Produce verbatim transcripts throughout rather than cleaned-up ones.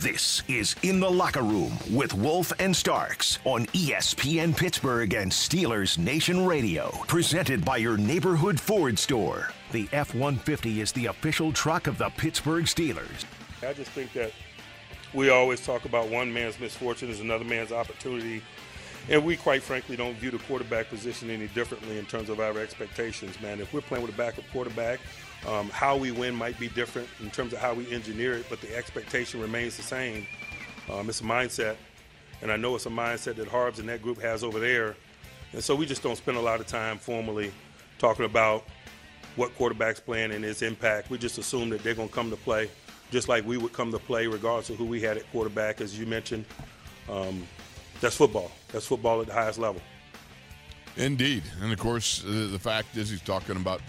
This is In the Locker Room with Wolf and Starks on E S P N Pittsburgh and Steelers Nation Radio. Presented by your neighborhood Ford store. The F one fifty is the official truck of the Pittsburgh Steelers. I just think that we always talk about one man's misfortune is another man's opportunity. And we, quite frankly, don't view the quarterback position any differently in terms of our expectations, man. If we're playing with a backup quarterback, Um, how we win might be different in terms of how we engineer it, but the expectation remains the same. Um, it's a mindset, and I know it's a mindset that Harbs and that group has over there. And so we just don't spend a lot of time formally talking about what quarterback's playing and his impact. We just assume that they're going to come to play, just like we would come to play regardless of who we had at quarterback, as you mentioned. Um, that's football. That's football at the highest level. Indeed. And, of course, the fact is he's talking about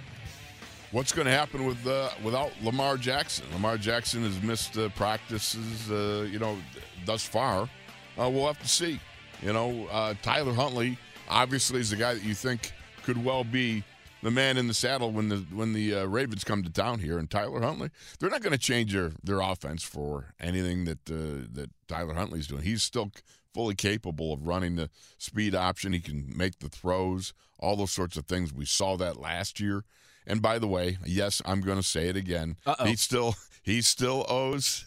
what's going to happen with uh, without Lamar Jackson? Lamar Jackson has missed uh, practices, uh, you know, thus far. Uh, we'll have to see. You know, uh, Tyler Huntley obviously is the guy that you think could well be the man in the saddle when the when the uh, Ravens come to town here. And Tyler Huntley, they're not going to change their, their offense for anything that uh, that Tyler Huntley's doing. He's still fully capable of running the speed option. He can make the throws, all those sorts of things. We saw that last year. And by the way, yes, I'm going to say it again. Uh-oh. He still he still owes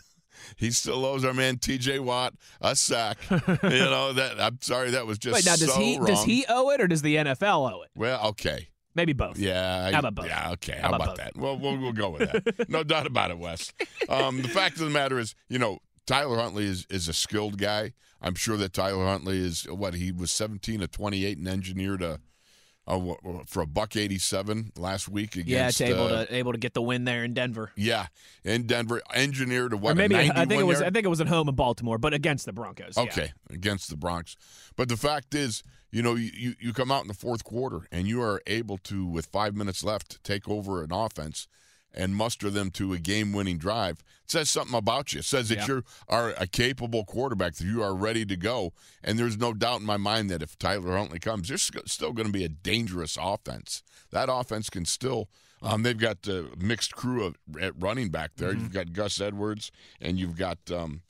he still owes our man T J. Watt a sack. You know that. I'm sorry, that was just Wait, now, does so he, wrong. Does he owe it or does the N F L owe it? Well, okay, maybe both. Yeah, how about both? Yeah, okay. How, how about, about that? Well, we'll we'll go with that. No doubt about it, Wes. Um, the fact of the matter is, you know, Tyler Huntley is is a skilled guy. I'm sure that Tyler Huntley is what he was seventeen to twenty-eight and engineered a. Uh, for a buck eighty-seven last week against, yeah, able uh, to able to get the win there in Denver. Yeah, in Denver, engineered a what? Or maybe a I think it was yard? I think it was at home in Baltimore, but against the Broncos. Okay, yeah. Against the Bronx. But the fact is, you know, you you come out in the fourth quarter and you are able to, with five minutes left, take over an offense and muster them to a game-winning drive. It says something about you. It says that yeah. you are a capable quarterback, that you are ready to go. And there's no doubt in my mind that if Tyler Huntley comes, there's still going to be a dangerous offense. That offense can still um, – they've got a mixed crew of, at running back there. Mm-hmm. You've got Gus Edwards and you've got um,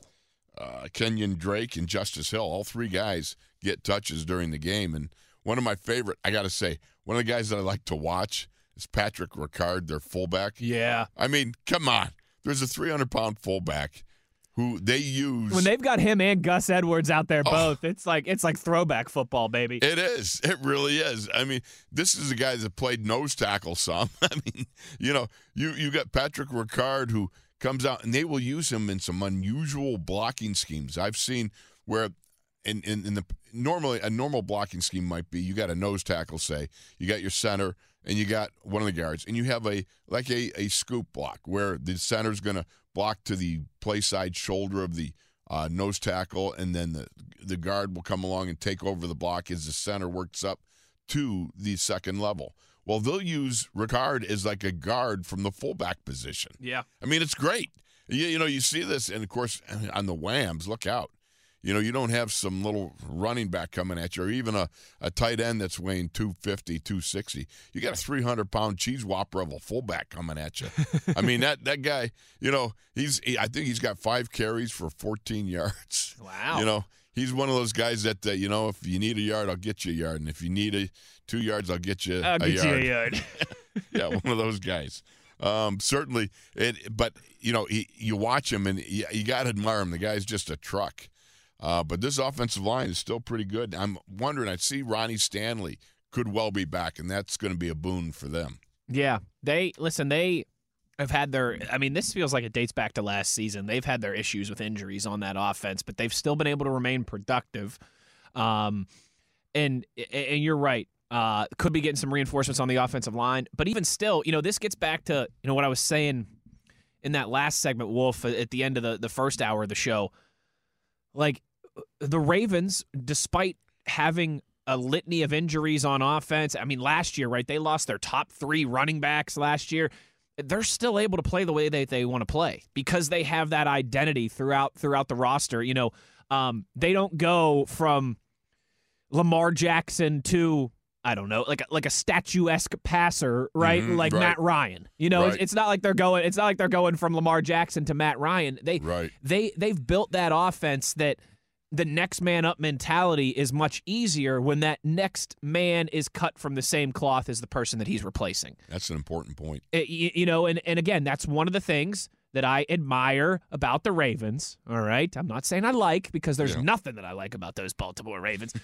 uh, Kenyon Drake and Justice Hill. All three guys get touches during the game. And one of my favorite – I got to say, one of the guys that I like to watch is Patrick Ricard, their fullback. Yeah. I mean, come on. There's a three hundred pound fullback who they use. When they've got him and Gus Edwards out there both, oh, it's like it's like throwback football, baby. It is. It really is. I mean, this is a guy that played nose tackle some. I mean, you know, you, you got Patrick Ricard who comes out, and they will use him in some unusual blocking schemes. I've seen where in, in, in the normally a normal blocking scheme might be you got a nose tackle, say. You got your center, and you got one of the guards, and you have a like a, a scoop block where the center's going to block to the play side shoulder of the uh, nose tackle, and then the, the guard will come along and take over the block as the center works up to the second level. Well, they'll use Ricard as like a guard from the fullback position. Yeah. I mean, it's great. You, you know, you see this, and, of course, on the Whams, look out. You know, you don't have some little running back coming at you or even a, a tight end that's weighing two fifty, two sixty. You got a three hundred pound cheese whopper of a fullback coming at you. I mean, that that guy, you know, he's he, I think he's got five carries for fourteen yards. Wow. You know, he's one of those guys that, uh, you know, if you need a yard, I'll get you a yard. And if you need a two yards, I'll get you I'll a get yard. I'll get you a yard. Yeah, one of those guys. Um, certainly. It, but, you know, he, you watch him and you, you got to admire him. The guy's just a truck. Uh, but this offensive line is still pretty good. I'm wondering, I see Ronnie Stanley could well be back, and that's going to be a boon for them. Yeah. They listen, they have had their – I mean, this feels like it dates back to last season. They've had their issues with injuries on that offense, but they've still been able to remain productive. Um, and and you're right. Uh, could be getting some reinforcements on the offensive line. But even still, you know, this gets back to you know what I was saying in that last segment, Wolf, at the end of the, the first hour of the show. Like – the Ravens, despite having a litany of injuries on offense, I mean, last year, right, they lost their top three running backs last year. They're still able to play the way that they, they want to play because they have that identity throughout throughout the roster. You know, um, they don't go from Lamar Jackson to I don't know, like a, like a statuesque passer, right? Mm-hmm, like right. Matt Ryan. You know, right. it's, it's not like they're going. It's not like they're going from Lamar Jackson to Matt Ryan. They right. they they've built that offense that the next man up mentality is much easier when that next man is cut from the same cloth as the person that he's replacing. That's an important point. It, you, you know, and and again, that's one of the things that I admire about the Ravens, all right? I'm not saying I like, because there's yeah. nothing that I like about those Baltimore Ravens.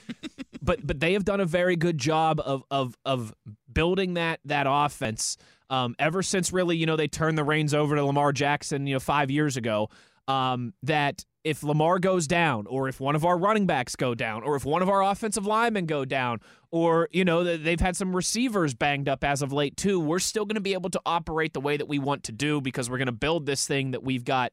but but they have done a very good job of of of building that that offense um, ever since, really, you know, they turned the reins over to Lamar Jackson, you know, five years ago, um, that if Lamar goes down, or if one of our running backs go down, or if one of our offensive linemen go down, or, you know, they've had some receivers banged up as of late too, we're still going to be able to operate the way that we want to do, because we're going to build this thing that we've got,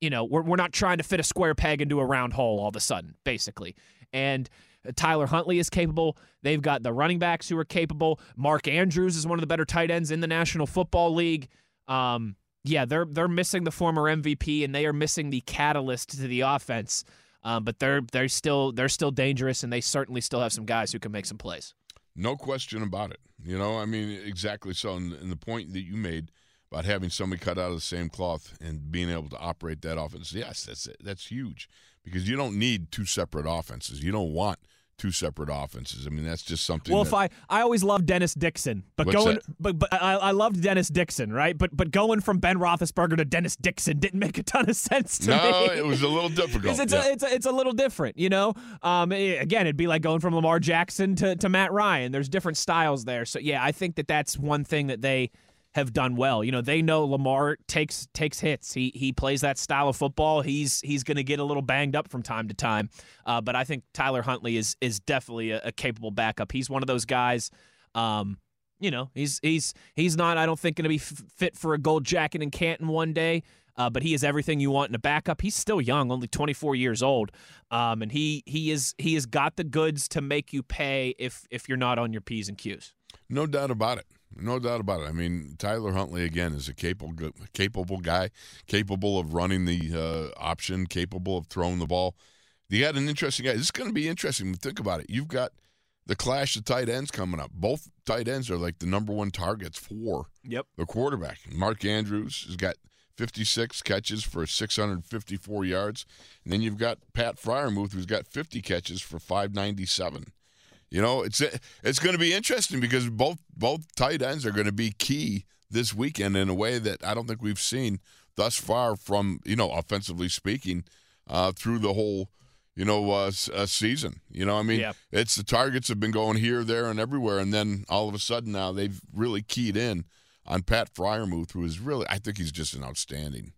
you know, we're we're not trying to fit a square peg into a round hole all of a sudden, basically. And Tyler Huntley is capable. They've got the running backs who are capable. Mark Andrews is one of the better tight ends in the National Football League. Um, yeah, they're they're missing the former M V P, and they are missing the catalyst to the offense. Um, but they're they're still they're still dangerous, and they certainly still have some guys who can make some plays. No question about it. You know, I mean, exactly so. And, and the point that you made about having somebody cut out of the same cloth and being able to operate that offense, yes, that's that's huge, because you don't need two separate offenses. You don't want two separate offenses. I mean, that's just something. Well, that, if I, I always loved Dennis Dixon, but going, that? but but I, I loved Dennis Dixon, right? But but going from Ben Roethlisberger to Dennis Dixon didn't make a ton of sense to no, me. No, it was a little difficult. it's, yeah. a, it's a, it's a little different, you know. Um, it, again, it'd be like going from Lamar Jackson to to Matt Ryan. There's different styles there, so yeah, I think that that's one thing that they have done well. You know, they know Lamar takes takes hits. He he plays that style of football. He's he's going to get a little banged up from time to time. Uh, but I think Tyler Huntley is is definitely a, a capable backup. He's one of those guys. Um, you know, he's he's he's not, I don't think, going to be f- fit for a gold jacket in Canton one day. Uh, but he is everything you want in a backup. He's still young, only twenty-four years old, um, and he he is he has got the goods to make you pay if if you're not on your P's and Q's. No doubt about it. No doubt about it. I mean, Tyler Huntley, again, is a capable capable guy, capable of running the uh, option, capable of throwing the ball. You got an interesting guy. This is going to be interesting. Think about it. You've got the clash of tight ends coming up. Both tight ends are like the number one targets for yep. the quarterback. Mark Andrews has got fifty-six catches for six hundred fifty-four yards. And then you've got Pat Friermuth, who's got fifty catches for five ninety-seven. You know, it's it's going to be interesting, because both both tight ends are going to be key this weekend in a way that I don't think we've seen thus far from, you know, offensively speaking, uh, through the whole, you know, uh, uh, season. You know, I mean, yeah. it's the targets have been going here, there, and everywhere, and then all of a sudden now they've really keyed in on Pat Friermuth, who is really, I think he's just an outstanding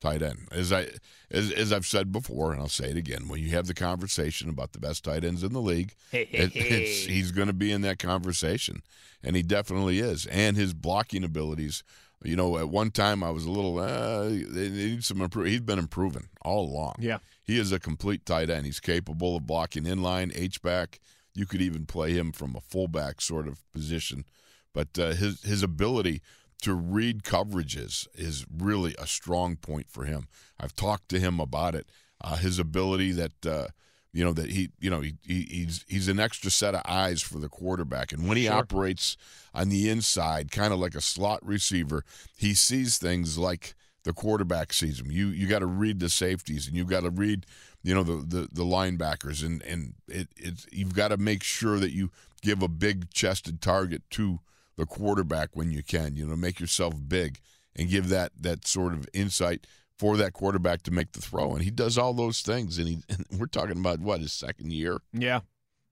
tight end. As, I, as, as I've said before, and I'll say it again, when you have the conversation about the best tight ends in the league, hey, hey, it, it's, he's going to be in that conversation, and he definitely is. And his blocking abilities, you know, at one time I was a little, uh, they need some improve. He's been improving all along. Yeah. He is a complete tight end. He's capable of blocking inline, H-back. You could even play him from a fullback sort of position. But uh, his his ability to read coverages is really a strong point for him. I've talked to him about it. Uh, his ability that uh, you know that he you know he, he he's he's an extra set of eyes for the quarterback, and when he sure. operates on the inside, kind of like a slot receiver, he sees things like the quarterback sees them. You you got to read the safeties, and you got to read you know the, the the linebackers, and and it it's you've got to make sure that you give a big chested target to the quarterback when you can, you know, make yourself big and give that that sort of insight for that quarterback to make the throw. And he does all those things, and, he, and we're talking about, what, his second year? Yeah.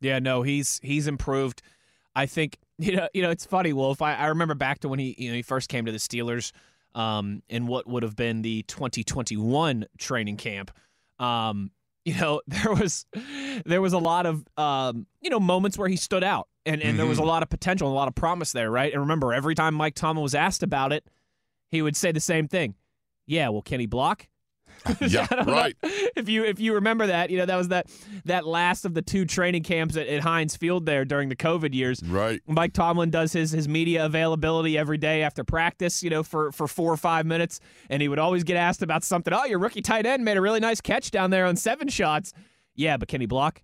Yeah, no, he's he's improved. I think, you know, you know, it's funny, Wolf. I, I remember back to when he you know he first came to the Steelers um, in what would have been the twenty twenty-one training camp. Um, you know, there was there was a lot of, um, you know, moments where he stood out. And, and mm-hmm. there was a lot of potential, and a lot of promise there, right? And remember, every time Mike Tomlin was asked about it, he would say the same thing. Yeah, well, can he block? yeah, right. If you if you remember that, you know, that was that that last of the two training camps at, at Heinz Field there during the COVID years. Right. Mike Tomlin does his his media availability every day after practice, you know, for, for four or five minutes, and he would always get asked about something. Oh, your rookie tight end made a really nice catch down there on seven shots. Yeah, but can he block?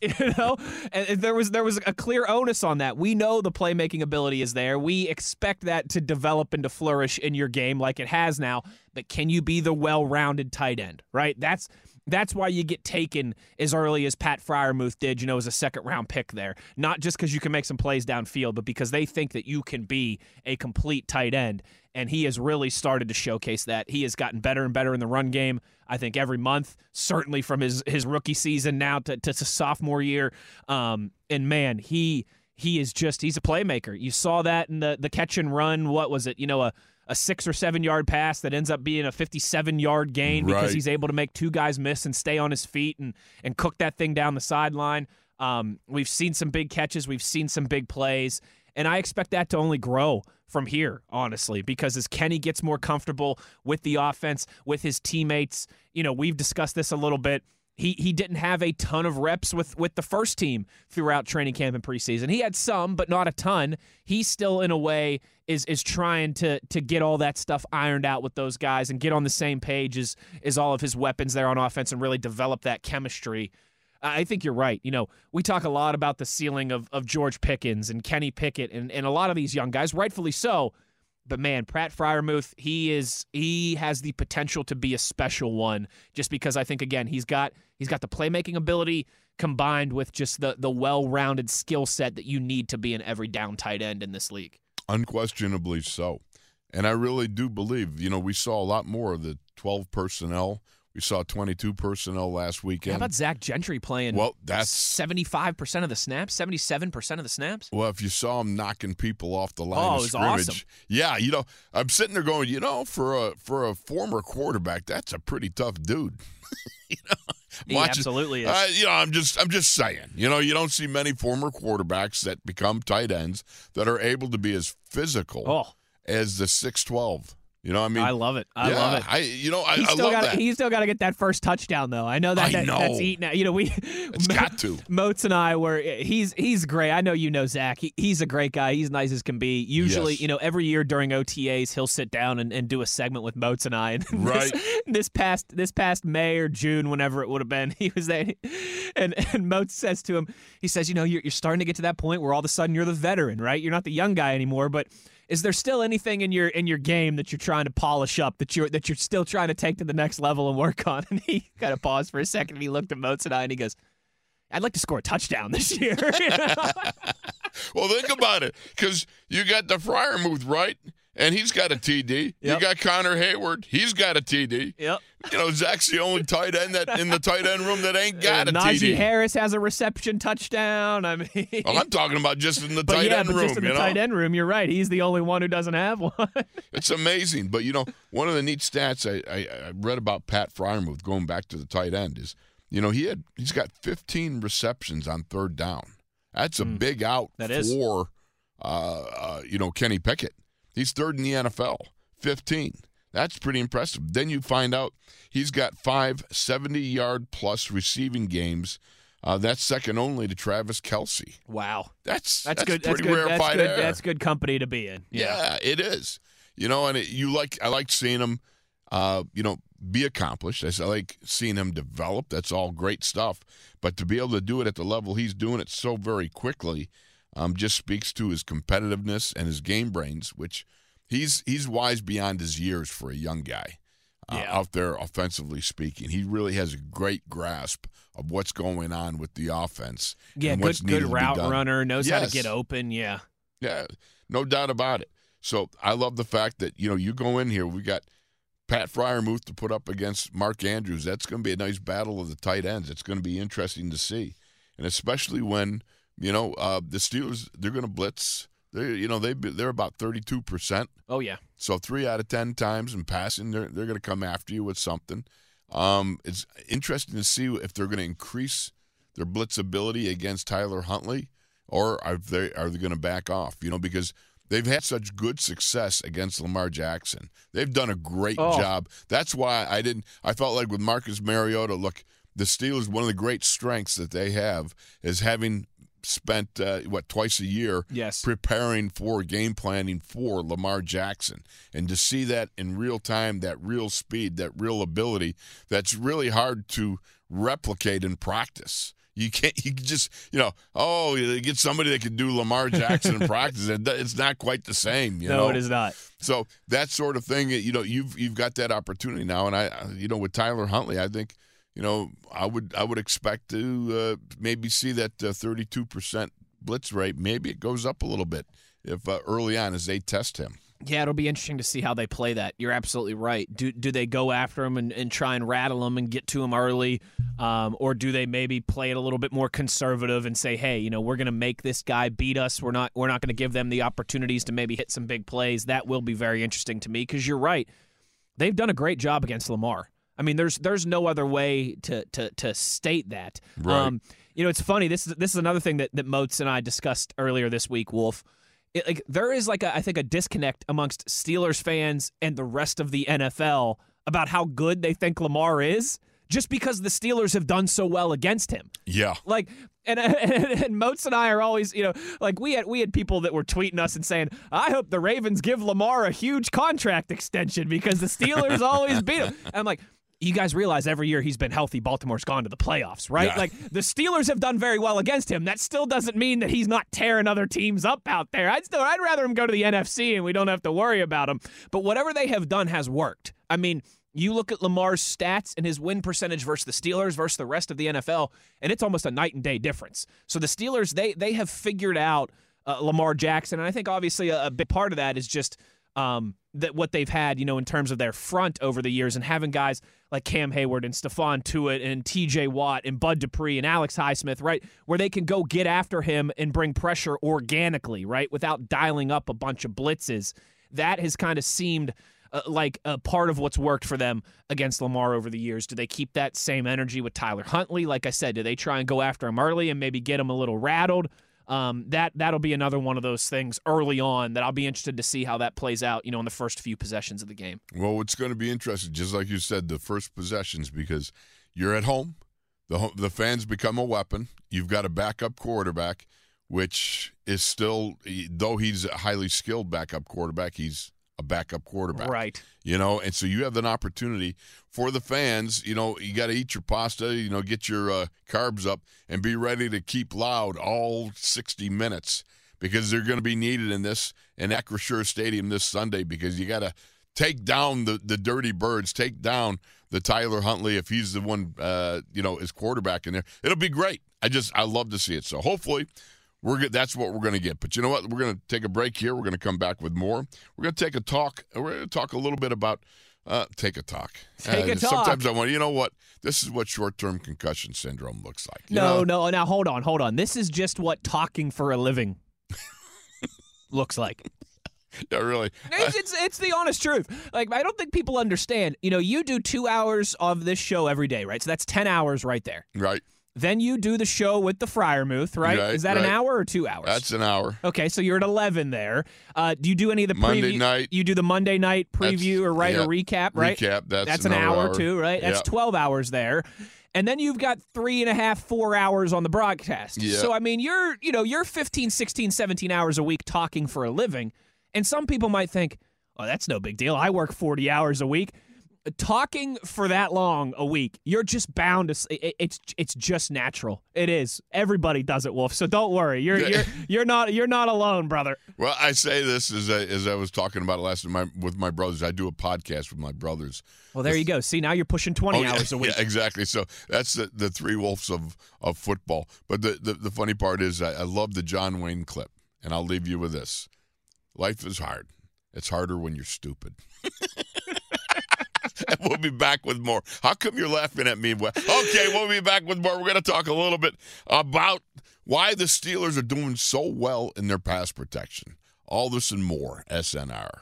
You know, and there was there was a clear onus on that. We know the playmaking ability is there. We expect that to develop and to flourish in your game like it has now. But can you be the well-rounded tight end? Right. That's that's why you get taken as early as Pat Friermuth did. You know, as a second-round pick there, not just because you can make some plays downfield, but because they think that you can be a complete tight end. And he has really started to showcase that. He has gotten better and better in the run game, I think, every month, certainly from his, his rookie season now to, to, to sophomore year. Um, and, man, he he is just – he's a playmaker. You saw that in the, the catch and run, what was it, you know, a, a six- or seven-yard pass that ends up being a fifty-seven-yard gain because right. he's able to make two guys miss and stay on his feet and, and cook that thing down the sideline. Um, we've seen some big catches. We've seen some big plays. And I expect that to only grow from here, honestly, because as Kenny gets more comfortable with the offense, with his teammates, you know, we've discussed this a little bit. He he didn't have a ton of reps with, with the first team throughout training camp and preseason. He had some, but not a ton. He still, in a way, is is trying to to get all that stuff ironed out with those guys and get on the same page as, as all of his weapons there on offense and really develop that chemistry. I think you're right. You know, we talk a lot about the ceiling of, of George Pickens and Kenny Pickett and, and a lot of these young guys, rightfully so. But, man, Pat Friermuth, he is he has the potential to be a special one just because I think, again, he's got he's got the playmaking ability combined with just the, the well-rounded skill set that you need to be an every down tight end in this league. Unquestionably so. And I really do believe, you know, we saw a lot more of the twelve personnel. We saw twenty-two personnel last weekend. How about Zach Gentry playing well, that's, seventy-five percent of the snaps, seventy-seven percent of the snaps? Well, if you saw him knocking people off the line oh, of scrimmage. Oh, it was awesome. Yeah, you know, I'm sitting there going, you know, for a for a former quarterback, that's a pretty tough dude. You know, he watching, absolutely is. Uh, you know, I'm just I'm just saying, you know, you don't see many former quarterbacks that become tight ends that are able to be as physical oh. as the six twelve. You know what I mean? I love it. I yeah, love it. I, you know, I, I love gotta, that. He's still got to get that first touchdown, though. I know that, I that know. that's eating out. You know, we it's Mo- got to. Moats and I were. He's he's great. I know you know Zach. He, he's a great guy. He's nice as can be. Usually, yes. you know, every year during O T As, he'll sit down and, and do a segment with Moats and I. And right. This, this past this past May or June, whenever it would have been, he was there, and and Moats says to him, he says, you know, you're you're starting to get to that point where all of a sudden you're the veteran, right? You're not the young guy anymore, but. Is there still anything in your in your game that you're trying to polish up, that you're that you're still trying to take to the next level and work on? And he kind of paused for a second, and he looked at Moats and I, and he goes, "I'd like to score a touchdown this year." You know? Well, think about it, because you got the Friermuth, right? And he's got a T D. Yep. You got Connor Hayward. He's got a T D. Yep. You know, Zach's the only tight end that in the tight end room that ain't got uh, a Najee T D. Najee Harris has a reception touchdown. I mean, well, I'm talking about just in the but tight yeah, end but room. Just in the you know? tight end room, you're right. He's the only one who doesn't have one. It's amazing. But, you know, one of the neat stats I, I, I read about Pat Friermuth going back to the tight end is, you know, he had, he's got fifteen receptions on third down. That's a mm, big out that for, uh, uh, you know, Kenny Pickett. He's third in the N F L, fifteen. That's pretty impressive. Then you find out he's got five seventy-yard-plus receiving games. Uh, that's second only to Travis Kelce. Wow. That's that's, that's good. Pretty that's good. Rarefied that's good. That's good company to be in. Yeah, yeah it is. You know, and it, you like I like seeing him, uh, you know, be accomplished. I like seeing him develop. That's all great stuff. But to be able to do it at the level he's doing it so very quickly Um, just speaks to his competitiveness and his game brains, which he's he's wise beyond his years for a young guy uh, yeah. out there offensively speaking. He really has a great grasp of what's going on with the offense. Yeah, and what's good, good route runner, knows yes. how to get open, yeah. Yeah, no doubt about it. So I love the fact that, you know, you go in here, we got Pat Friermuth to put up against Mark Andrews. That's going to be a nice battle of the tight ends. It's going to be interesting to see, and especially when – You know, uh, the Steelers, they're going to blitz. They, you know, they, they're about thirty-two percent. Oh, yeah. So three out of ten times in passing, they're, they're going to come after you with something. Um, it's interesting to see if they're going to increase their blitz ability against Tyler Huntley or are they are they going to back off, you know, because they've had such good success against Lamar Jackson. They've done a great oh. job. That's why I didn't – I felt like with Marcus Mariota, look, the Steelers, one of the great strengths that they have is having – spent, uh, what, twice a year yes. preparing for, game planning for Lamar Jackson. And to see that in real time, that real speed, that real ability, that's really hard to replicate in practice. You can't, you just, you know, oh, you get somebody that can do Lamar Jackson in practice. It's not quite the same, you no, know. No, it is not. So that sort of thing, you know, you've you've got that opportunity now. And I, you know, with Tyler Huntley, I think, you know, I would I would expect to uh, maybe see that uh, thirty-two percent blitz rate. Maybe it goes up a little bit if uh, early on as they test him. Yeah, it'll be interesting to see how they play that. You're absolutely right. Do do they go after him and, and try and rattle him and get to him early, um, or do they maybe play it a little bit more conservative and say, hey, you know, we're going to make this guy beat us. We're not we're not going to give them the opportunities to maybe hit some big plays. That will be very interesting to me because you're right. They've done a great job against Lamar. I mean, there's there's no other way to to to state that. Right. Um, you know, it's funny. This is this is another thing that that Motes and I discussed earlier this week, Wolf. It, like there is like a, I think a disconnect amongst Steelers fans and the rest of the N F L about how good they think Lamar is, just because the Steelers have done so well against him. Yeah, like and and, and Motes and I are always, you know, like we had we had people that were tweeting us and saying, I hope the Ravens give Lamar a huge contract extension because the Steelers always beat him. And I'm like, you guys realize every year he's been healthy, Baltimore's gone to the playoffs, right? Yeah. Like, the Steelers have done very well against him. That still doesn't mean that he's not tearing other teams up out there. I'd still, I'd rather him go to the N F C and we don't have to worry about him. But whatever they have done has worked. I mean, you look at Lamar's stats and his win percentage versus the Steelers versus the rest of the N F L, and it's almost a night and day difference. So the Steelers, they they have figured out uh, Lamar Jackson, and I think obviously a, a big part of that is just um, that what they've had, you know, in terms of their front over the years and having guys like Cam Hayward and Stephon Tewitt and T J. Watt and Bud Dupree and Alex Highsmith, right, where they can go get after him and bring pressure organically, right, without dialing up a bunch of blitzes. That has kind of seemed uh, like a part of what's worked for them against Lamar over the years. Do they keep that same energy with Tyler Huntley? Like I said, do they try and go after him early and maybe get him a little rattled? Um, that, that'll be another one of those things early on that I'll be interested to see how that plays out, you know, in the first few possessions of the game. Well, it's going to be interesting, just like you said, the first possessions, because you're at home, the the fans become a weapon, you've got a backup quarterback, which is still, though he's a highly skilled backup quarterback, he's a backup quarterback. Right. You know, and so you have an opportunity for the fans, you know, you got to eat your pasta, you know, get your uh, carbs up and be ready to keep loud all sixty minutes because they're going to be needed in this, in Acrisure Stadium this Sunday, because you got to take down the, the dirty birds, take down the Tyler Huntley if he's the one, uh, you know, is quarterback in there. It'll be great. I just, I love to see it. So hopefully We're that's what we're going to get. But you know what? We're going to take a break here. We're going to come back with more. We're going to take a talk. We're going to talk a little bit about uh, take a talk. Take uh, a talk. Sometimes I want, you know what? This is what short-term concussion syndrome looks like. You no, know? no. Now, hold on. Hold on. This is just what talking for a living looks like. No, really. It's, it's, it's the honest truth. Like, I don't think people understand. You know, you do two hours of this show every day, right? So that's ten hours right there. Right. Then you do the show with the Friermuth, right? right? Is that right. an hour or two hours? That's an hour. Okay, so you're at eleven there. Uh, do you do any of the preview? Monday night. You do the Monday night preview that's, or write yeah. a recap, right? Recap, that's, that's an hour, hour or two, right? That's yeah. twelve hours there. And then you've got three and a half, four hours on the broadcast. Yeah. So, I mean, you're, you know, you're fifteen, sixteen, seventeen hours a week talking for a living. And some people might think, oh, that's no big deal. I work forty hours a week. Talking for that long a week, you're just bound to. It, it's it's just natural. It is. Everybody does it, Wolf. So don't worry. You're you're you're not you're not alone, brother. Well, I say this as I, as I was talking about it last time my, with my brothers. I do a podcast with my brothers. Well, there it's, you go. See, now you're pushing twenty oh, yeah, hours a week. Yeah, exactly. So that's the, the three wolves of of football. But the the, the funny part is, I, I love the John Wayne clip, and I'll leave you with this: life is hard. It's harder when you're stupid. And we'll be back with more. How come you're laughing at me? Okay, we'll be back with more. We're going to talk a little bit about why the Steelers are doing so well in their pass protection. All this and more, S N R.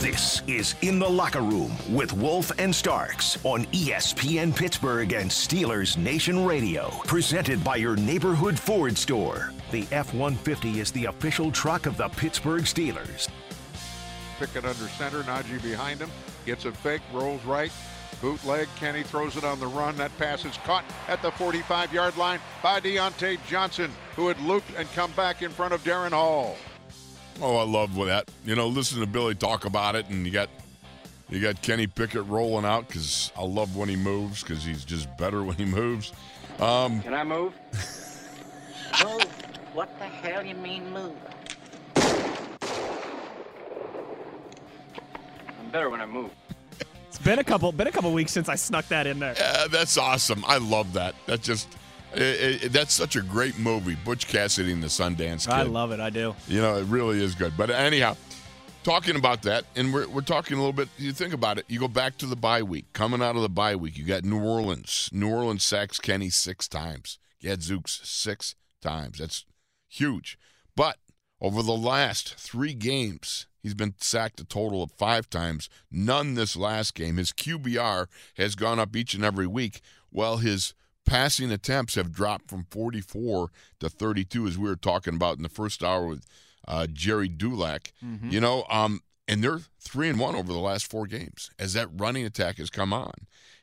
This is In the Locker Room with Wolf and Starks on E S P N Pittsburgh and Steelers Nation Radio. Presented by your neighborhood Ford store. The F one fifty is the official truck of the Pittsburgh Steelers. Pickett under center, Najee behind him. Gets a fake, rolls right, bootleg. Kenny throws it on the run. That pass is caught at the forty-five-yard line by Deontay Johnson, who had looped and come back in front of Darren Hall. Oh, I love that. You know, listen to Billy talk about it, and you got you got Kenny Pickett rolling out because I love when he moves because he's just better when he moves. Um, Can I move? Move? What the hell you mean move? I'm better when I move. It's been a couple been a couple weeks since I snuck that in there. Yeah, that's awesome. I love that. That's just. It, it, that's such a great movie, Butch Cassidy and the Sundance Kid. I love it, I do. You know, it really is good. But anyhow, talking about that, and we're, we're talking a little bit, you think about it, you go back to the bye week. Coming out of the bye week, you got New Orleans. New Orleans sacks Kenny six times. Gadzooks six times. That's huge. But over the last three games, he's been sacked a total of five times, none this last game. His Q B R has gone up each and every week, while his passing attempts have dropped from forty-four to thirty-two, as we were talking about in the first hour with uh, Jerry Dulac. Mm-hmm. You know, um, and they're three and one over the last four games as that running attack has come on.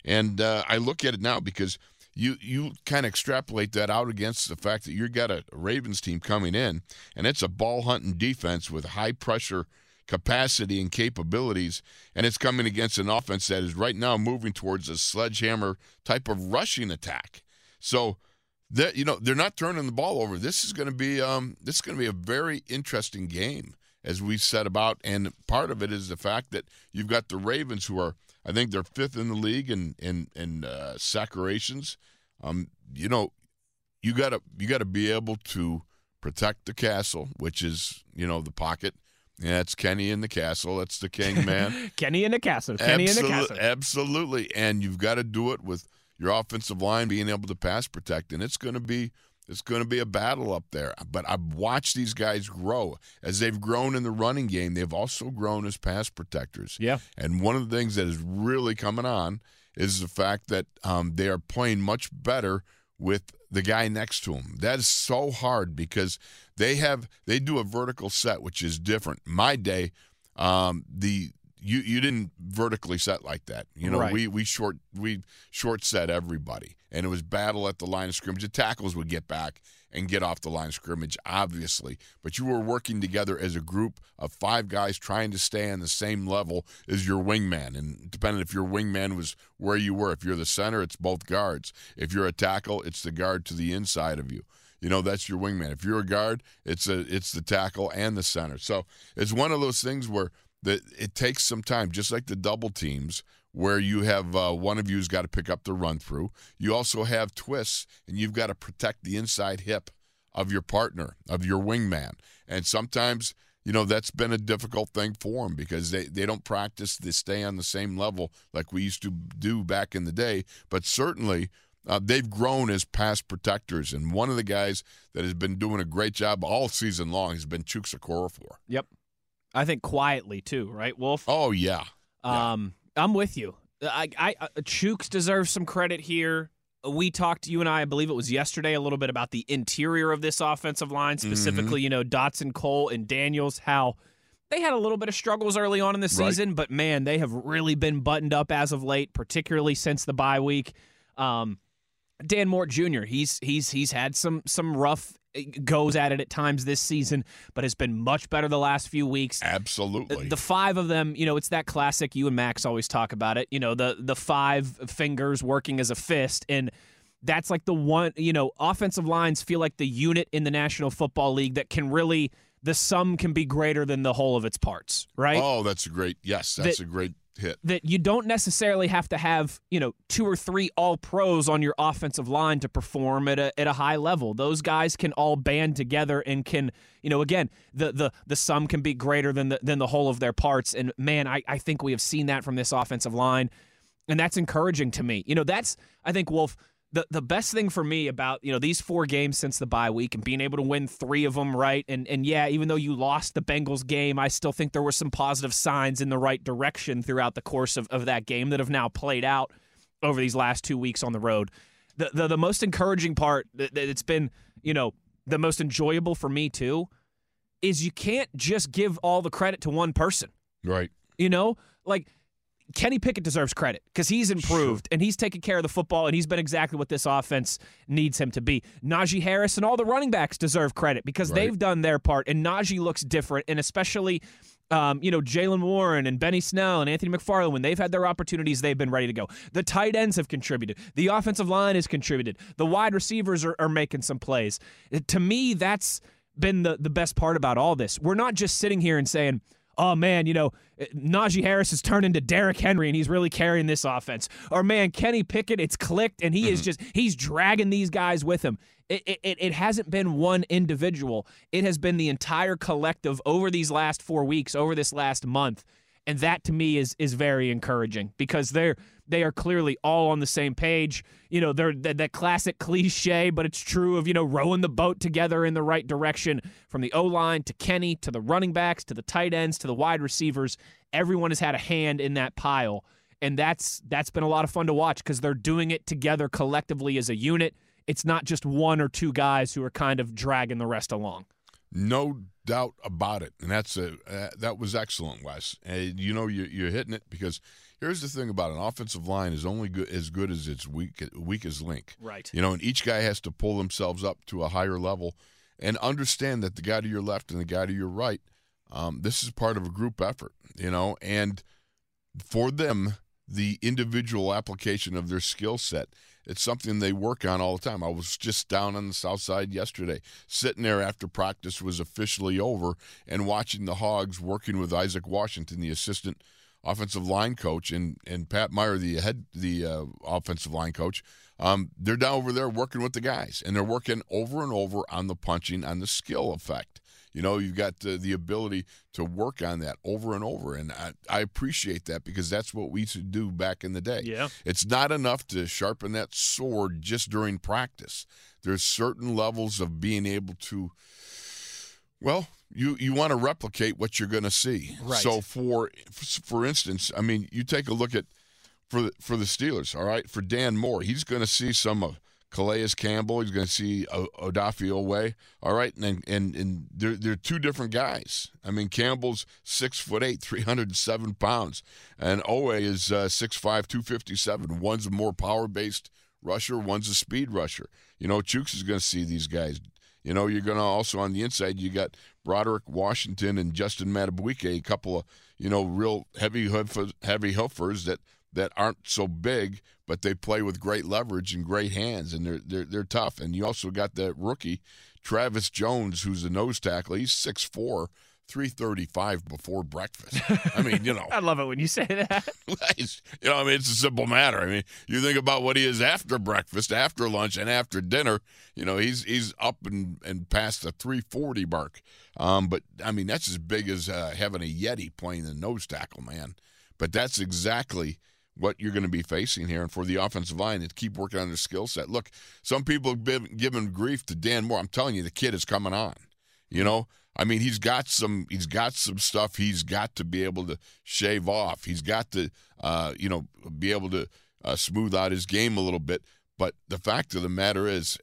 And uh, I look at it now because you you kind of extrapolate that out against the fact that you've got a Ravens team coming in, and it's a ball-hunting defense with high-pressure capacity and capabilities, and it's coming against an offense that is right now moving towards a sledgehammer type of rushing attack. So that, you know, they're not turning the ball over. This is going to be um, this is going to be a very interesting game, as we've said about, and part of it is the fact that you've got the Ravens, who are, I think they're fifth in the league in in in uh, sack rations. Um, you know, you gotta you gotta be able to protect the castle, which is, you know, the pocket. Yeah, it's Kenny in the castle. That's the king, man. Kenny in the castle. Kenny Absol- in the castle. Absolutely. And you've got to do it with your offensive line being able to pass protect. And it's going to be it's going to be a battle up there. But I've watched these guys grow. As they've grown in the running game, they've also grown as pass protectors. Yeah. And one of the things that is really coming on is the fact that um, they are playing much better with the guy next to him. That is so hard because they have they do a vertical set, which is different. My day, um, the you you didn't vertically set like that. You know, right. we we short we short set everybody, and it was battle at the line of scrimmage. The tackles would get back and get off the line of scrimmage, obviously, but you were working together as a group of five guys trying to stay on the same level as your wingman. And depending if your wingman was where you were, if you're the center, it's both guards. If you're a tackle, it's the guard to the inside of you. You know, that's your wingman. If you're a guard, it's a it's the tackle and the center. So it's one of those things where the, it takes some time, just like the double teams, where you have uh, one of you's got to pick up the run-through. You also have twists, and you've got to protect the inside hip of your partner, of your wingman. And sometimes, you know, that's been a difficult thing for them because they, they don't practice to stay on the same level like we used to do back in the day. But certainly uh, they've grown as pass protectors, and one of the guys that has been doing a great job all season long has been Chukwuma Okorafor. Yep. I think quietly too, right, Wolf? Oh, yeah. Um. Yeah. I'm with you. I, I, uh, Chooks deserves some credit here. We talked, you and I, I believe it was yesterday, a little bit about the interior of this offensive line, specifically, mm-hmm. you know, Dotson, Cole, and Daniels, how they had a little bit of struggles early on in the season, right. but, man, they have really been buttoned up as of late, particularly since the bye week. Um, Dan Moore Junior, he's he's he's had some some rough goes at it at times this season, but has been much better the last few weeks. Absolutely. The, the five of them, you know, it's that classic, you and Max always talk about it, you know, the the five fingers working as a fist, and that's like the one, you know, offensive lines feel like the unit in the National Football League that can really, the sum can be greater than the whole of its parts, right? Oh, that's a great, yes, that's that, a great hit. That you don't necessarily have to have, you know, two or three all-pros on your offensive line to perform at a at a high level. Those guys can all band together and can, you know, again, the the the sum can be greater than the than the whole of their parts. And man, I, I think we have seen that from this offensive line. And that's encouraging to me. You know, that's I think Wolf, the the best thing for me about, you know, these four games since the bye week and being able to win three of them, right? And, and yeah, even though you lost the Bengals game, I still think there were some positive signs in the right direction throughout the course of, of that game that have now played out over these last two weeks on the road. The the, the most encouraging part that, that it's been, you know, the most enjoyable for me too, is you can't just give all the credit to one person. Right. You know, like Kenny Pickett deserves credit because he's improved and he's taken care of the football and he's been exactly what this offense needs him to be. Najee Harris and all the running backs deserve credit because right. they've done their part, and Najee looks different, and especially – Um, you know, Jalen Warren and Benny Snell and Anthony McFarland, when they've had their opportunities, they've been ready to go. The tight ends have contributed. The offensive line has contributed. The wide receivers are, are making some plays. It, to me, that's been the, the best part about all this. We're not just sitting here and saying, oh, man, you know, Najee Harris has turned into Derrick Henry and he's really carrying this offense. Or, man, Kenny Pickett, it's clicked, and he is just – he's dragging these guys with him. It, it it hasn't been one individual. It has been the entire collective over these last four weeks, over this last month. And that, to me, is is very encouraging because they're they are clearly all on the same page. You know, they're that, that classic cliche, but it's true of, you know, rowing the boat together in the right direction, from the O-line to Kenny to the running backs to the tight ends to the wide receivers. Everyone has had a hand in that pile. And that's that's been a lot of fun to watch because they're doing it together collectively as a unit. It's not just one or two guys who are kind of dragging the rest along. No doubt about it, and that's a uh, that was excellent, Wes. And you know you're, you're hitting it because here's the thing about an offensive line is only good, as good as its weak weakest link. Right. You know, and each guy has to pull themselves up to a higher level and understand that the guy to your left and the guy to your right, um, this is part of a group effort. You know, and for them, the individual application of their skill set. It's something they work on all the time. I was just down on the south side yesterday, sitting there after practice was officially over and watching the Hogs working with Isaac Washington, the assistant offensive line coach, and, and Pat Meyer, the head the uh, offensive line coach. Um, they're down over there working with the guys, and they're working over and over on the punching, on the skill effect. You know, you've got the, the ability to work on that over and over, and I, I appreciate that because that's what we used to do back in the day. Yeah. It's not enough to sharpen that sword just during practice. There's certain levels of being able to, well, you, you want to replicate what you're going to see. Right. So, for for instance, I mean, you take a look at for the, for the Steelers, all right, for Dan Moore, he's going to see some of Calais Campbell, he's going to see Odafe Owe, all right, and and and they're they're two different guys. I mean, Campbell's six foot eight, three hundred and seven pounds, and Owe is uh, six five, two fifty seven. One's a more power based rusher, one's a speed rusher. You know, Chooks is going to see these guys. You know, you're going to also on the inside, you got Broderick Washington and Justin Matabuike, a couple of, you know, real heavy hoofers, heavy hoofers that. that aren't so big, but they play with great leverage and great hands, and they're they're they're tough. And you also got that rookie, Travis Jones, who's a nose tackle. He's six four, three thirty-five before breakfast. I mean, you know. I love it when you say that. You know, I mean, it's a simple matter. I mean, you think about what he is after breakfast, after lunch, and after dinner. You know, he's he's up and, and past the three forty mark. Um, but, I mean, that's as big as uh, having a Yeti playing the nose tackle, man. But that's exactly – what you're going to be facing here, and for the offensive line to keep working on their skill set. Look, some people have been giving grief to Dan Moore. I'm telling you, the kid is coming on. You know, I mean, he's got some, he's got some stuff. He's got to be able to shave off. He's got to, uh, you know, be able to uh, smooth out his game a little bit. But the fact of the matter is,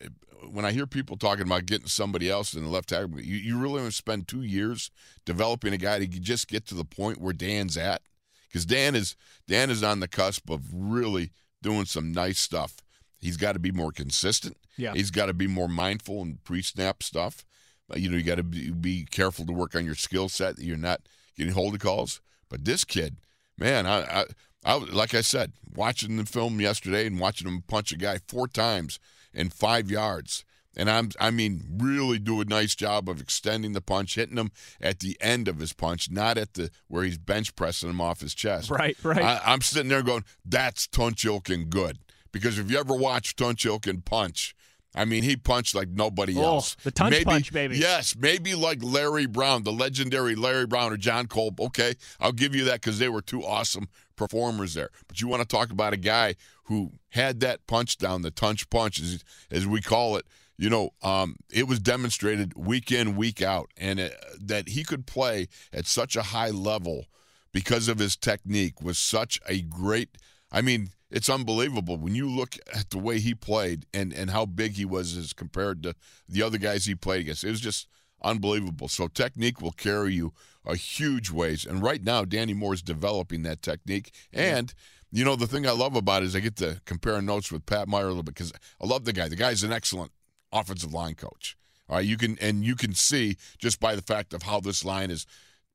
when I hear people talking about getting somebody else in the left tackle, you, you really want to spend two years developing a guy to just get to the point where Dan's at. Because Dan is Dan is on the cusp of really doing some nice stuff. He's got to be more consistent. Yeah. He's got to be more mindful in pre-snap stuff. You know, you got to be, be careful to work on your skill set that you're not getting hold of calls. But this kid, man, I, I, I like I said, watching the film yesterday and watching him punch a guy four times in five yards. And I'm, I mean, really do a nice job of extending the punch, hitting him at the end of his punch, not at the where he's bench pressing him off his chest. Right, right. I, I'm sitting there going, that's Tunch Ilkin good. Because if you ever watch Tunch Ilkin punch, I mean, he punched like nobody oh, else. The Tunch maybe, punch, baby. Yes, maybe like Larry Brown, the legendary Larry Brown or John Cole. Okay, I'll give you that because they were two awesome performers there. But you want to talk about a guy who had that punch down, the Tunch punch, as, as we call it. You know, um, it was demonstrated week in, week out, and it, that he could play at such a high level because of his technique was such a great – I mean, it's unbelievable. When you look at the way he played and, and how big he was as compared to the other guys he played against, it was just unbelievable. So technique will carry you a huge ways. And right now, Danny Moore is developing that technique. And – you know, the thing I love about it is I get to compare notes with Pat Meyer a little bit because I love the guy. The guy's an excellent offensive line coach. All right, you can and you can see just by the fact of how this line is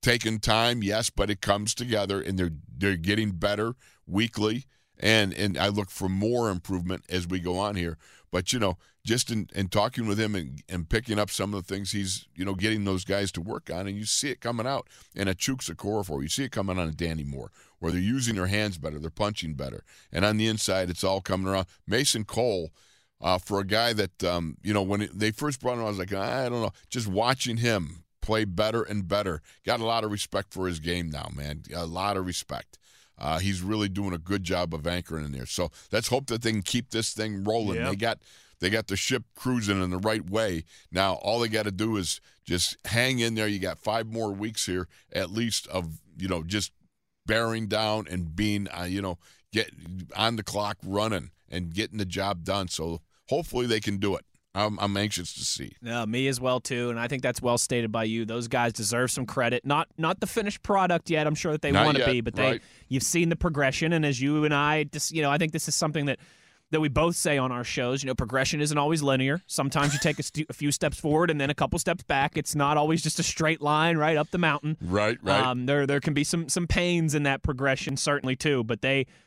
taking time, yes, but it comes together and they're they're getting better weekly. And and I look for more improvement as we go on here. But, you know, just in, in talking with him and, and picking up some of the things he's, you know, getting those guys to work on, and you see it coming out in a Chukwuma Okorafor. You see it coming on a Danny Moore, where they're using their hands better, they're punching better. And on the inside, it's all coming around. Mason Cole, uh, for a guy that, um, you know, when it, they first brought him, I was like, I don't know, just watching him play better and better. Got a lot of respect for his game now, man, a lot of respect. Uh, he's really doing a good job of anchoring in there. So let's hope that they can keep this thing rolling. Yep. They got they got the ship cruising in the right way. Now all they got to do is just hang in there. You got five more weeks here at least of, you know, just bearing down and being, uh, you know, get on the clock running and getting the job done. So hopefully they can do it. I'm, I'm anxious to see. No, me as well, too, and I think that's well stated by you. Those guys deserve some credit. Not not the finished product yet. I'm sure that they want to be, but they right. You've seen the progression, and as you and I, just, you know, I think this is something that, that we both say on our shows. You know, progression isn't always linear. Sometimes you take a, st- a few steps forward and then a couple steps back. It's not always just a straight line right up the mountain. Right, right. Um, there there can be some some pains in that progression, certainly, too, but they –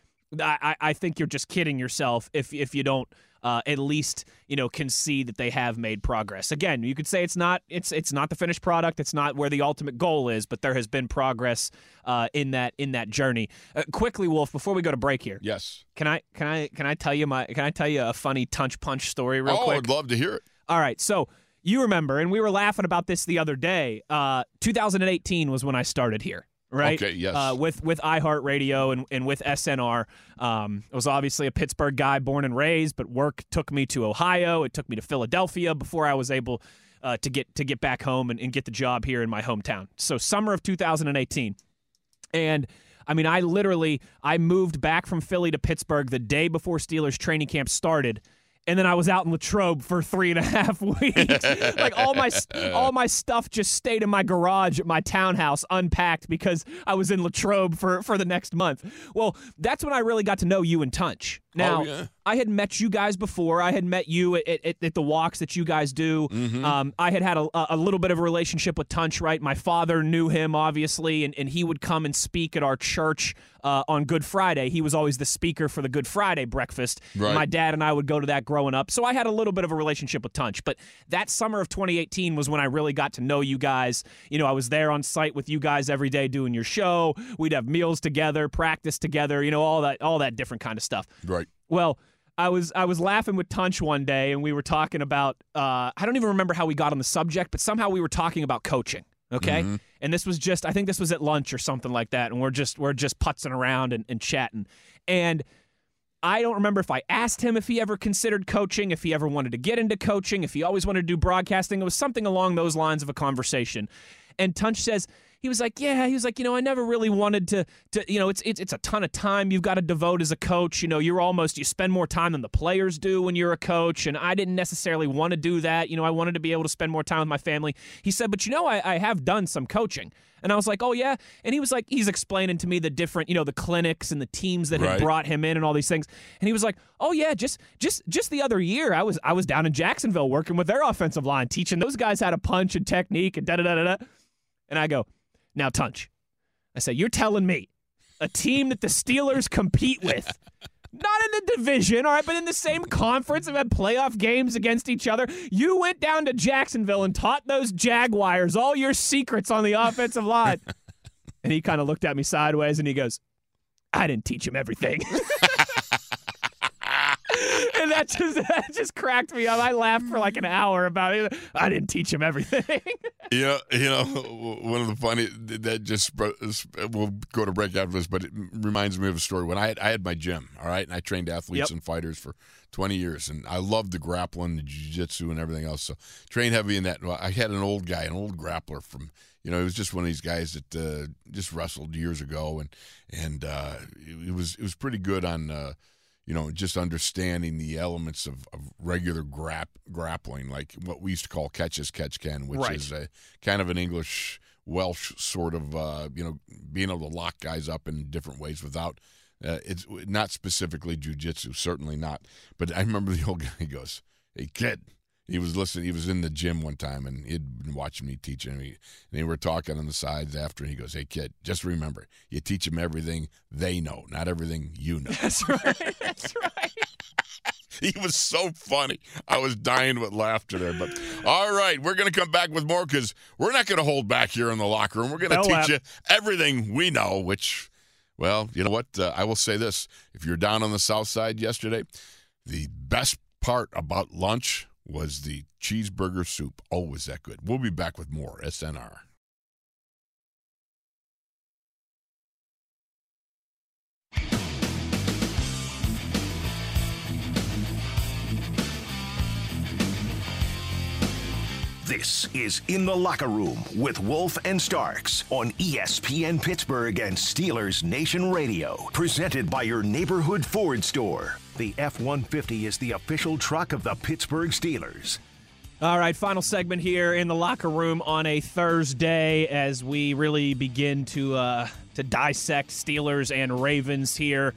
I, I think you're just kidding yourself if if you don't uh, at least, you know, concede that they have made progress. Again, you could say it's not it's it's not the finished product, it's not where the ultimate goal is, but there has been progress uh, in that in that journey. Uh, quickly, Wolf, before we go to break here. Yes. Can I can I can I tell you my can I tell you a funny Tunch Punch story real oh, quick? Oh, I'd love to hear it. All right, so you remember, and we were laughing about this the other day. Uh, two thousand eighteen was when I started here. Right. Okay, yes. Uh, with with iHeartRadio and, and with S N R. Um, I was obviously a Pittsburgh guy born and raised, but work took me to Ohio. It took me to Philadelphia before I was able uh, to get to get back home and, and get the job here in my hometown. So summer of two thousand eighteen. And I mean, I literally I moved back from Philly to Pittsburgh the day before Steelers training camp started. And then I was out in La Trobe for three and a half weeks. Like all my all my stuff just stayed in my garage at my townhouse unpacked because I was in La Trobe for, for the next month. Well, that's when I really got to know you and Tunch. Now, oh, yeah. I had met you guys before. I had met you at, at, at the walks that you guys do. Mm-hmm. Um, I had had a, a little bit of a relationship with Tunch, right? My father knew him, obviously, and, and he would come and speak at our church uh, on Good Friday. He was always the speaker for the Good Friday breakfast. Right. My dad and I would go to that growing up. So I had a little bit of a relationship with Tunch. But that summer of twenty eighteen was when I really got to know you guys. You know, I was there on site with you guys every day doing your show. We'd have meals together, practice together, you know, all that, all that different kind of stuff. Right. Well, I was I was laughing with Tunch one day, and we were talking about, uh, I don't even remember how we got on the subject, but somehow we were talking about coaching, okay? Mm-hmm. And this was just, I think this was at lunch or something like that, and we're just we're just putzing around and, and chatting. And I don't remember if I asked him if he ever considered coaching, if he ever wanted to get into coaching, if he always wanted to do broadcasting. It was something along those lines of a conversation. And Tunch says, he was like, yeah, he was like, you know, I never really wanted to, to you know, it's, it's it's a ton of time you've got to devote as a coach. You know, you're almost, you spend more time than the players do when you're a coach, and I didn't necessarily want to do that. You know, I wanted to be able to spend more time with my family. He said, but, you know, I, I have done some coaching. And I was like, oh, yeah. And he was like, he's explaining to me the different, you know, the clinics and the teams that right. had brought him in and all these things. And he was like, oh, yeah, just just just the other year, I was I was down in Jacksonville working with their offensive line, teaching those guys how to punch and technique and da-da-da-da-da. And I go, now, Tunch, I say, you're telling me a team that the Steelers compete with, not in the division, all right, but in the same conference and had playoff games against each other, you went down to Jacksonville and taught those Jaguars all your secrets on the offensive line. And he kind of looked at me sideways, and he goes, I didn't teach him everything. And that just that just cracked me up. I laughed for like an hour about it. I didn't teach him everything. Yeah, you know, one of the funny that just we'll go to break after this, but it reminds me of a story when I had I had my gym. All right, and I trained athletes yep. and fighters for twenty years, and I loved the grappling, the jiu-jitsu, and everything else. So trained heavy in that. I had an old guy, an old grappler from. You know, it was just one of these guys that uh, just wrestled years ago, and and uh, it was it was pretty good on, uh, you know, just understanding the elements of, of regular grap grappling, like what we used to call catch as catch can, which right. is a, kind of an English Welsh sort of, uh, you know, being able to lock guys up in different ways without. Uh, it's not specifically jiu-jitsu, certainly not. But I remember the old guy goes, "Hey kid." He was listening. He was in the gym one time, and he'd been watching me teach him. He, and they were talking on the sides after, and he goes, "Hey, kid, just remember, you teach them everything they know, not everything you know." That's right. That's right. He was so funny. I was dying with laughter there. But all right, we're going to come back with more because we're not going to hold back here in the locker room. We're going to no teach lap. you everything we know, which, well, you know what? Uh, I will say this. If you're down on the south side yesterday, the best part about lunch was the cheeseburger soup. Oh, was that good. We'll be back with more S N R. This is In the Locker Room with Wolf and Starks on E S P N Pittsburgh and Steelers Nation Radio. Presented by your neighborhood Ford store. The F one fifty is the official truck of the Pittsburgh Steelers. All right, final segment here in the locker room on a Thursday as we really begin to uh, to dissect Steelers and Ravens here.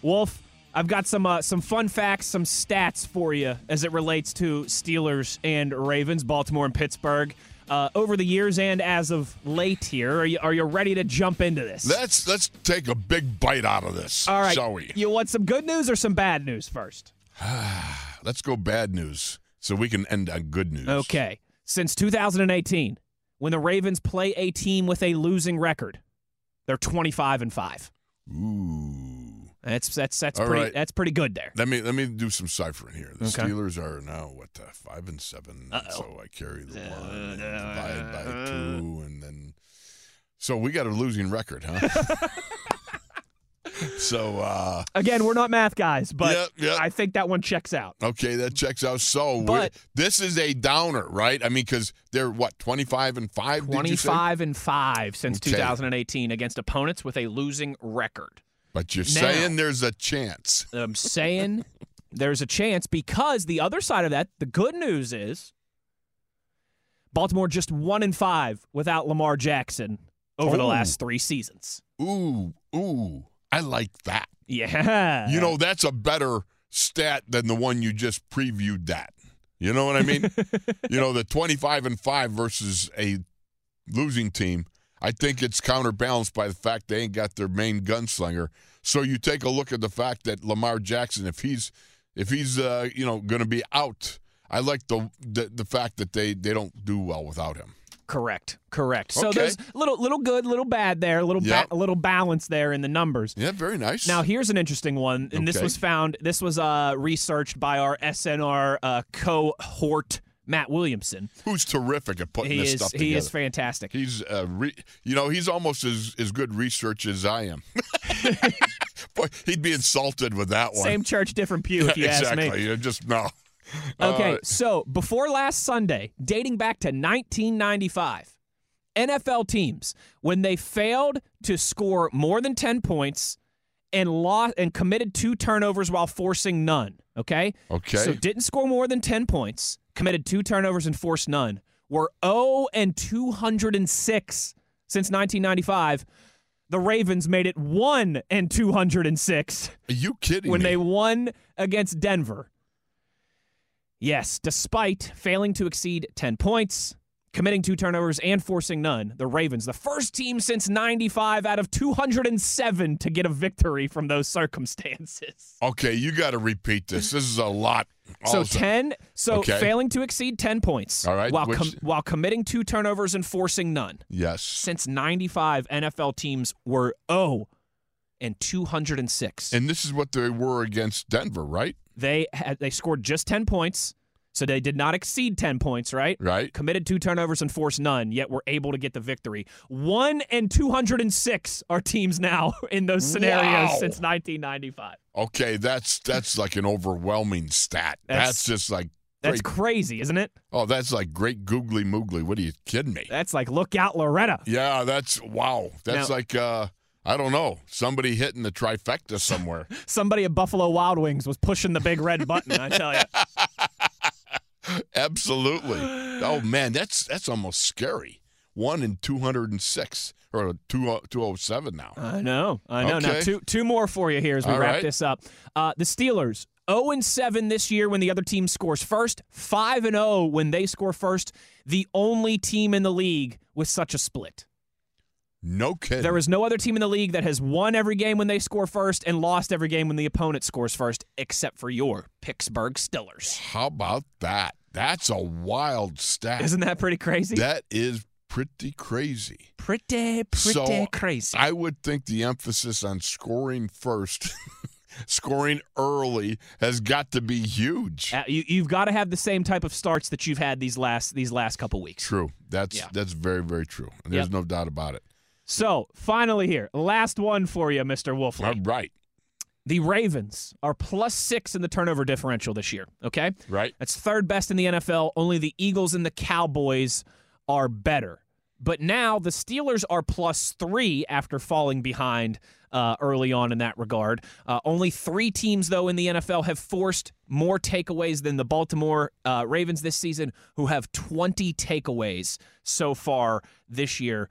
Wolf, I've got some uh, some fun facts, some stats for you as it relates to Steelers and Ravens, Baltimore and Pittsburgh. Uh, over the years and as of late here, are you, are you ready to jump into this? Let's let's take a big bite out of this, all right, shall we? You want some good news or some bad news first? Let's go bad news so we can end on good news. Okay. Since two thousand eighteen, when the Ravens play a team with a losing record, they're twenty-five and five. Ooh. That's that's that's all pretty right. That's pretty good there. Let me let me do some ciphering here. The okay. Steelers are now what uh, five and seven. And so I carry the one uh, and divide by two, and then so we got a losing record, huh? so uh, again, we're not math guys, but yeah, yeah. I think that one checks out. Okay, that checks out. So but, this is a downer, right? I mean, because they're what twenty-five and five. twenty-five and five since okay. two thousand eighteen against opponents with a losing record. But you're now, saying there's a chance. I'm saying there's a chance because the other side of that, the good news is Baltimore just one and five without Lamar Jackson over ooh. the last three seasons. Ooh, ooh, I like that. Yeah. You know, that's a better stat than the one you just previewed that. You know what I mean? You know, the twenty-five and five versus a losing team. I think it's counterbalanced by the fact they ain't got their main gunslinger. So you take a look at the fact that Lamar Jackson, if he's, if he's, uh, you know, going to be out, I like the, the the fact that they they don't do well without him. Correct, correct. Okay. So there's little little good, little bad there, a little yep. ba- a little balance there in the numbers. Yeah, very nice. Now here's an interesting one, and okay. this was found. This was uh, researched by our S N R uh, cohort. Matt Williamson. Who's terrific at putting he this is, stuff together. He is fantastic. He's, uh, re- you know, he's almost as, as good research as I am. Boy, he'd be insulted with that one. Same church, different pew, yeah, if you exactly. ask me. Exactly. Just, no. Okay, uh, so before last Sunday, dating back to nineteen ninety-five, N F L teams, when they failed to score more than ten points and lost, and committed two turnovers while forcing none, okay? Okay. So didn't score more than ten points. Committed two turnovers and forced none. Were oh and two hundred six since nineteen ninety-five. The Ravens made it one and two hundred six. Are you kidding when me? When they won against Denver. Yes, despite failing to exceed ten points, committing two turnovers and forcing none, the Ravens, the first team since ninety-five out of two hundred seven to get a victory from those circumstances. Okay, you got to repeat this. This is a lot. Also. So ten. So okay. failing to exceed ten points. All right. While which, com- while committing two turnovers and forcing none. Yes. Since ninety-five, N F L teams were zero and two hundred six. And this is what they were against Denver, right? They had, they scored just ten points, so they did not exceed ten points, right? Right. Committed two turnovers and forced none, yet were able to get the victory. One and two hundred six are teams now in those scenarios wow. since nineteen ninety-five. Okay, that's that's like an overwhelming stat. That's, that's just like great. That's crazy, isn't it? Oh, that's like great googly moogly. What are you kidding me? That's like look out Loretta. Yeah, that's wow. That's now, like uh I don't know. Somebody hitting the trifecta somewhere. Somebody at Buffalo Wild Wings was pushing the big red button, I tell you. Absolutely. Oh, man, that's that's almost scary. One in two hundred six, or two oh seven now. I know. I know. Okay. Now, two two more for you here as we All wrap right. this up. Uh, the Steelers, oh and seven this year when the other team scores first, five and oh when they score first. The only team in the league with such a split. No kidding. There is no other team in the league that has won every game when they score first and lost every game when the opponent scores first, except for your Pittsburgh Steelers. How about that? That's a wild stat. Isn't that pretty crazy? That is pretty crazy. Pretty, pretty so crazy. I would think the emphasis on scoring first, scoring early, has got to be huge. Uh, you, you've got to have the same type of starts that you've had these last these last couple weeks. True. That's, yeah. that's very, very true. And there's yep. no doubt about it. So, finally here, last one for you, Mister Wolfley. All right. The Ravens are plus six in the turnover differential this year, okay? Right. That's third best in the N F L. Only the Eagles and the Cowboys are better. But now the Steelers are plus three after falling behind uh, early on in that regard. Uh, only three teams, though, in the N F L have forced more takeaways than the Baltimore uh, Ravens this season, who have twenty takeaways so far this year.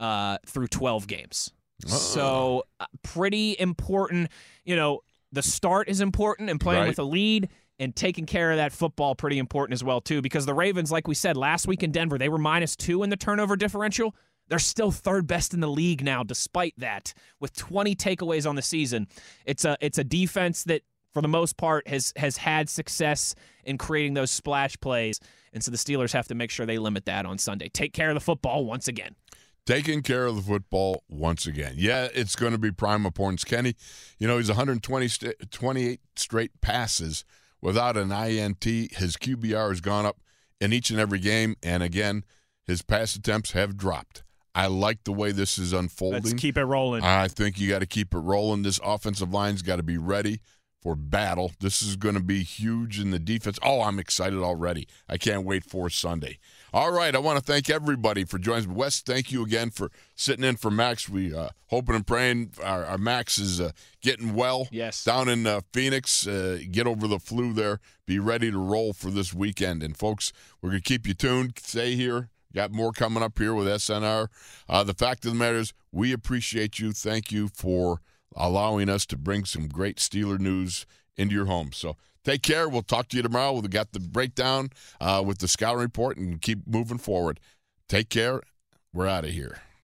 Uh, through twelve games. Uh-oh. So uh, pretty important. You know, the start is important and playing right. with a lead and taking care of that football pretty important as well, too, because the Ravens, like we said, last week in Denver, they were minus two in the turnover differential. They're still third best in the league now despite that with twenty takeaways on the season. It's a, it's a defense that, for the most part, has has had success in creating those splash plays, and so the Steelers have to make sure they limit that on Sunday. Take care of the football once again. Taking care of the football once again. Yeah, it's going to be prime importance. Kenny, you know, he's one hundred twenty-eight straight passes without an I N T. His Q B R has gone up in each and every game, and again, his pass attempts have dropped. I like the way this is unfolding. Let's keep it rolling. I think you got to keep it rolling. This offensive line's got to be ready for battle. This is going to be huge in the defense. Oh, I'm excited already. I can't wait for Sunday. All right, I want to thank everybody for joining us. Wes, thank you again for sitting in for Max. We uh, hoping and praying our, our Max is uh, getting well. Yes. Down in uh, Phoenix, uh, get over the flu there. Be ready to roll for this weekend. And, folks, we're going to keep you tuned. Stay here. Got more coming up here with S N R. Uh, the fact of the matter is we appreciate you. Thank you for allowing us to bring some great Steeler news into your home. So take care. We'll talk to you tomorrow. We've got the breakdown uh, with the scouting report and keep moving forward. Take care. We're out of here.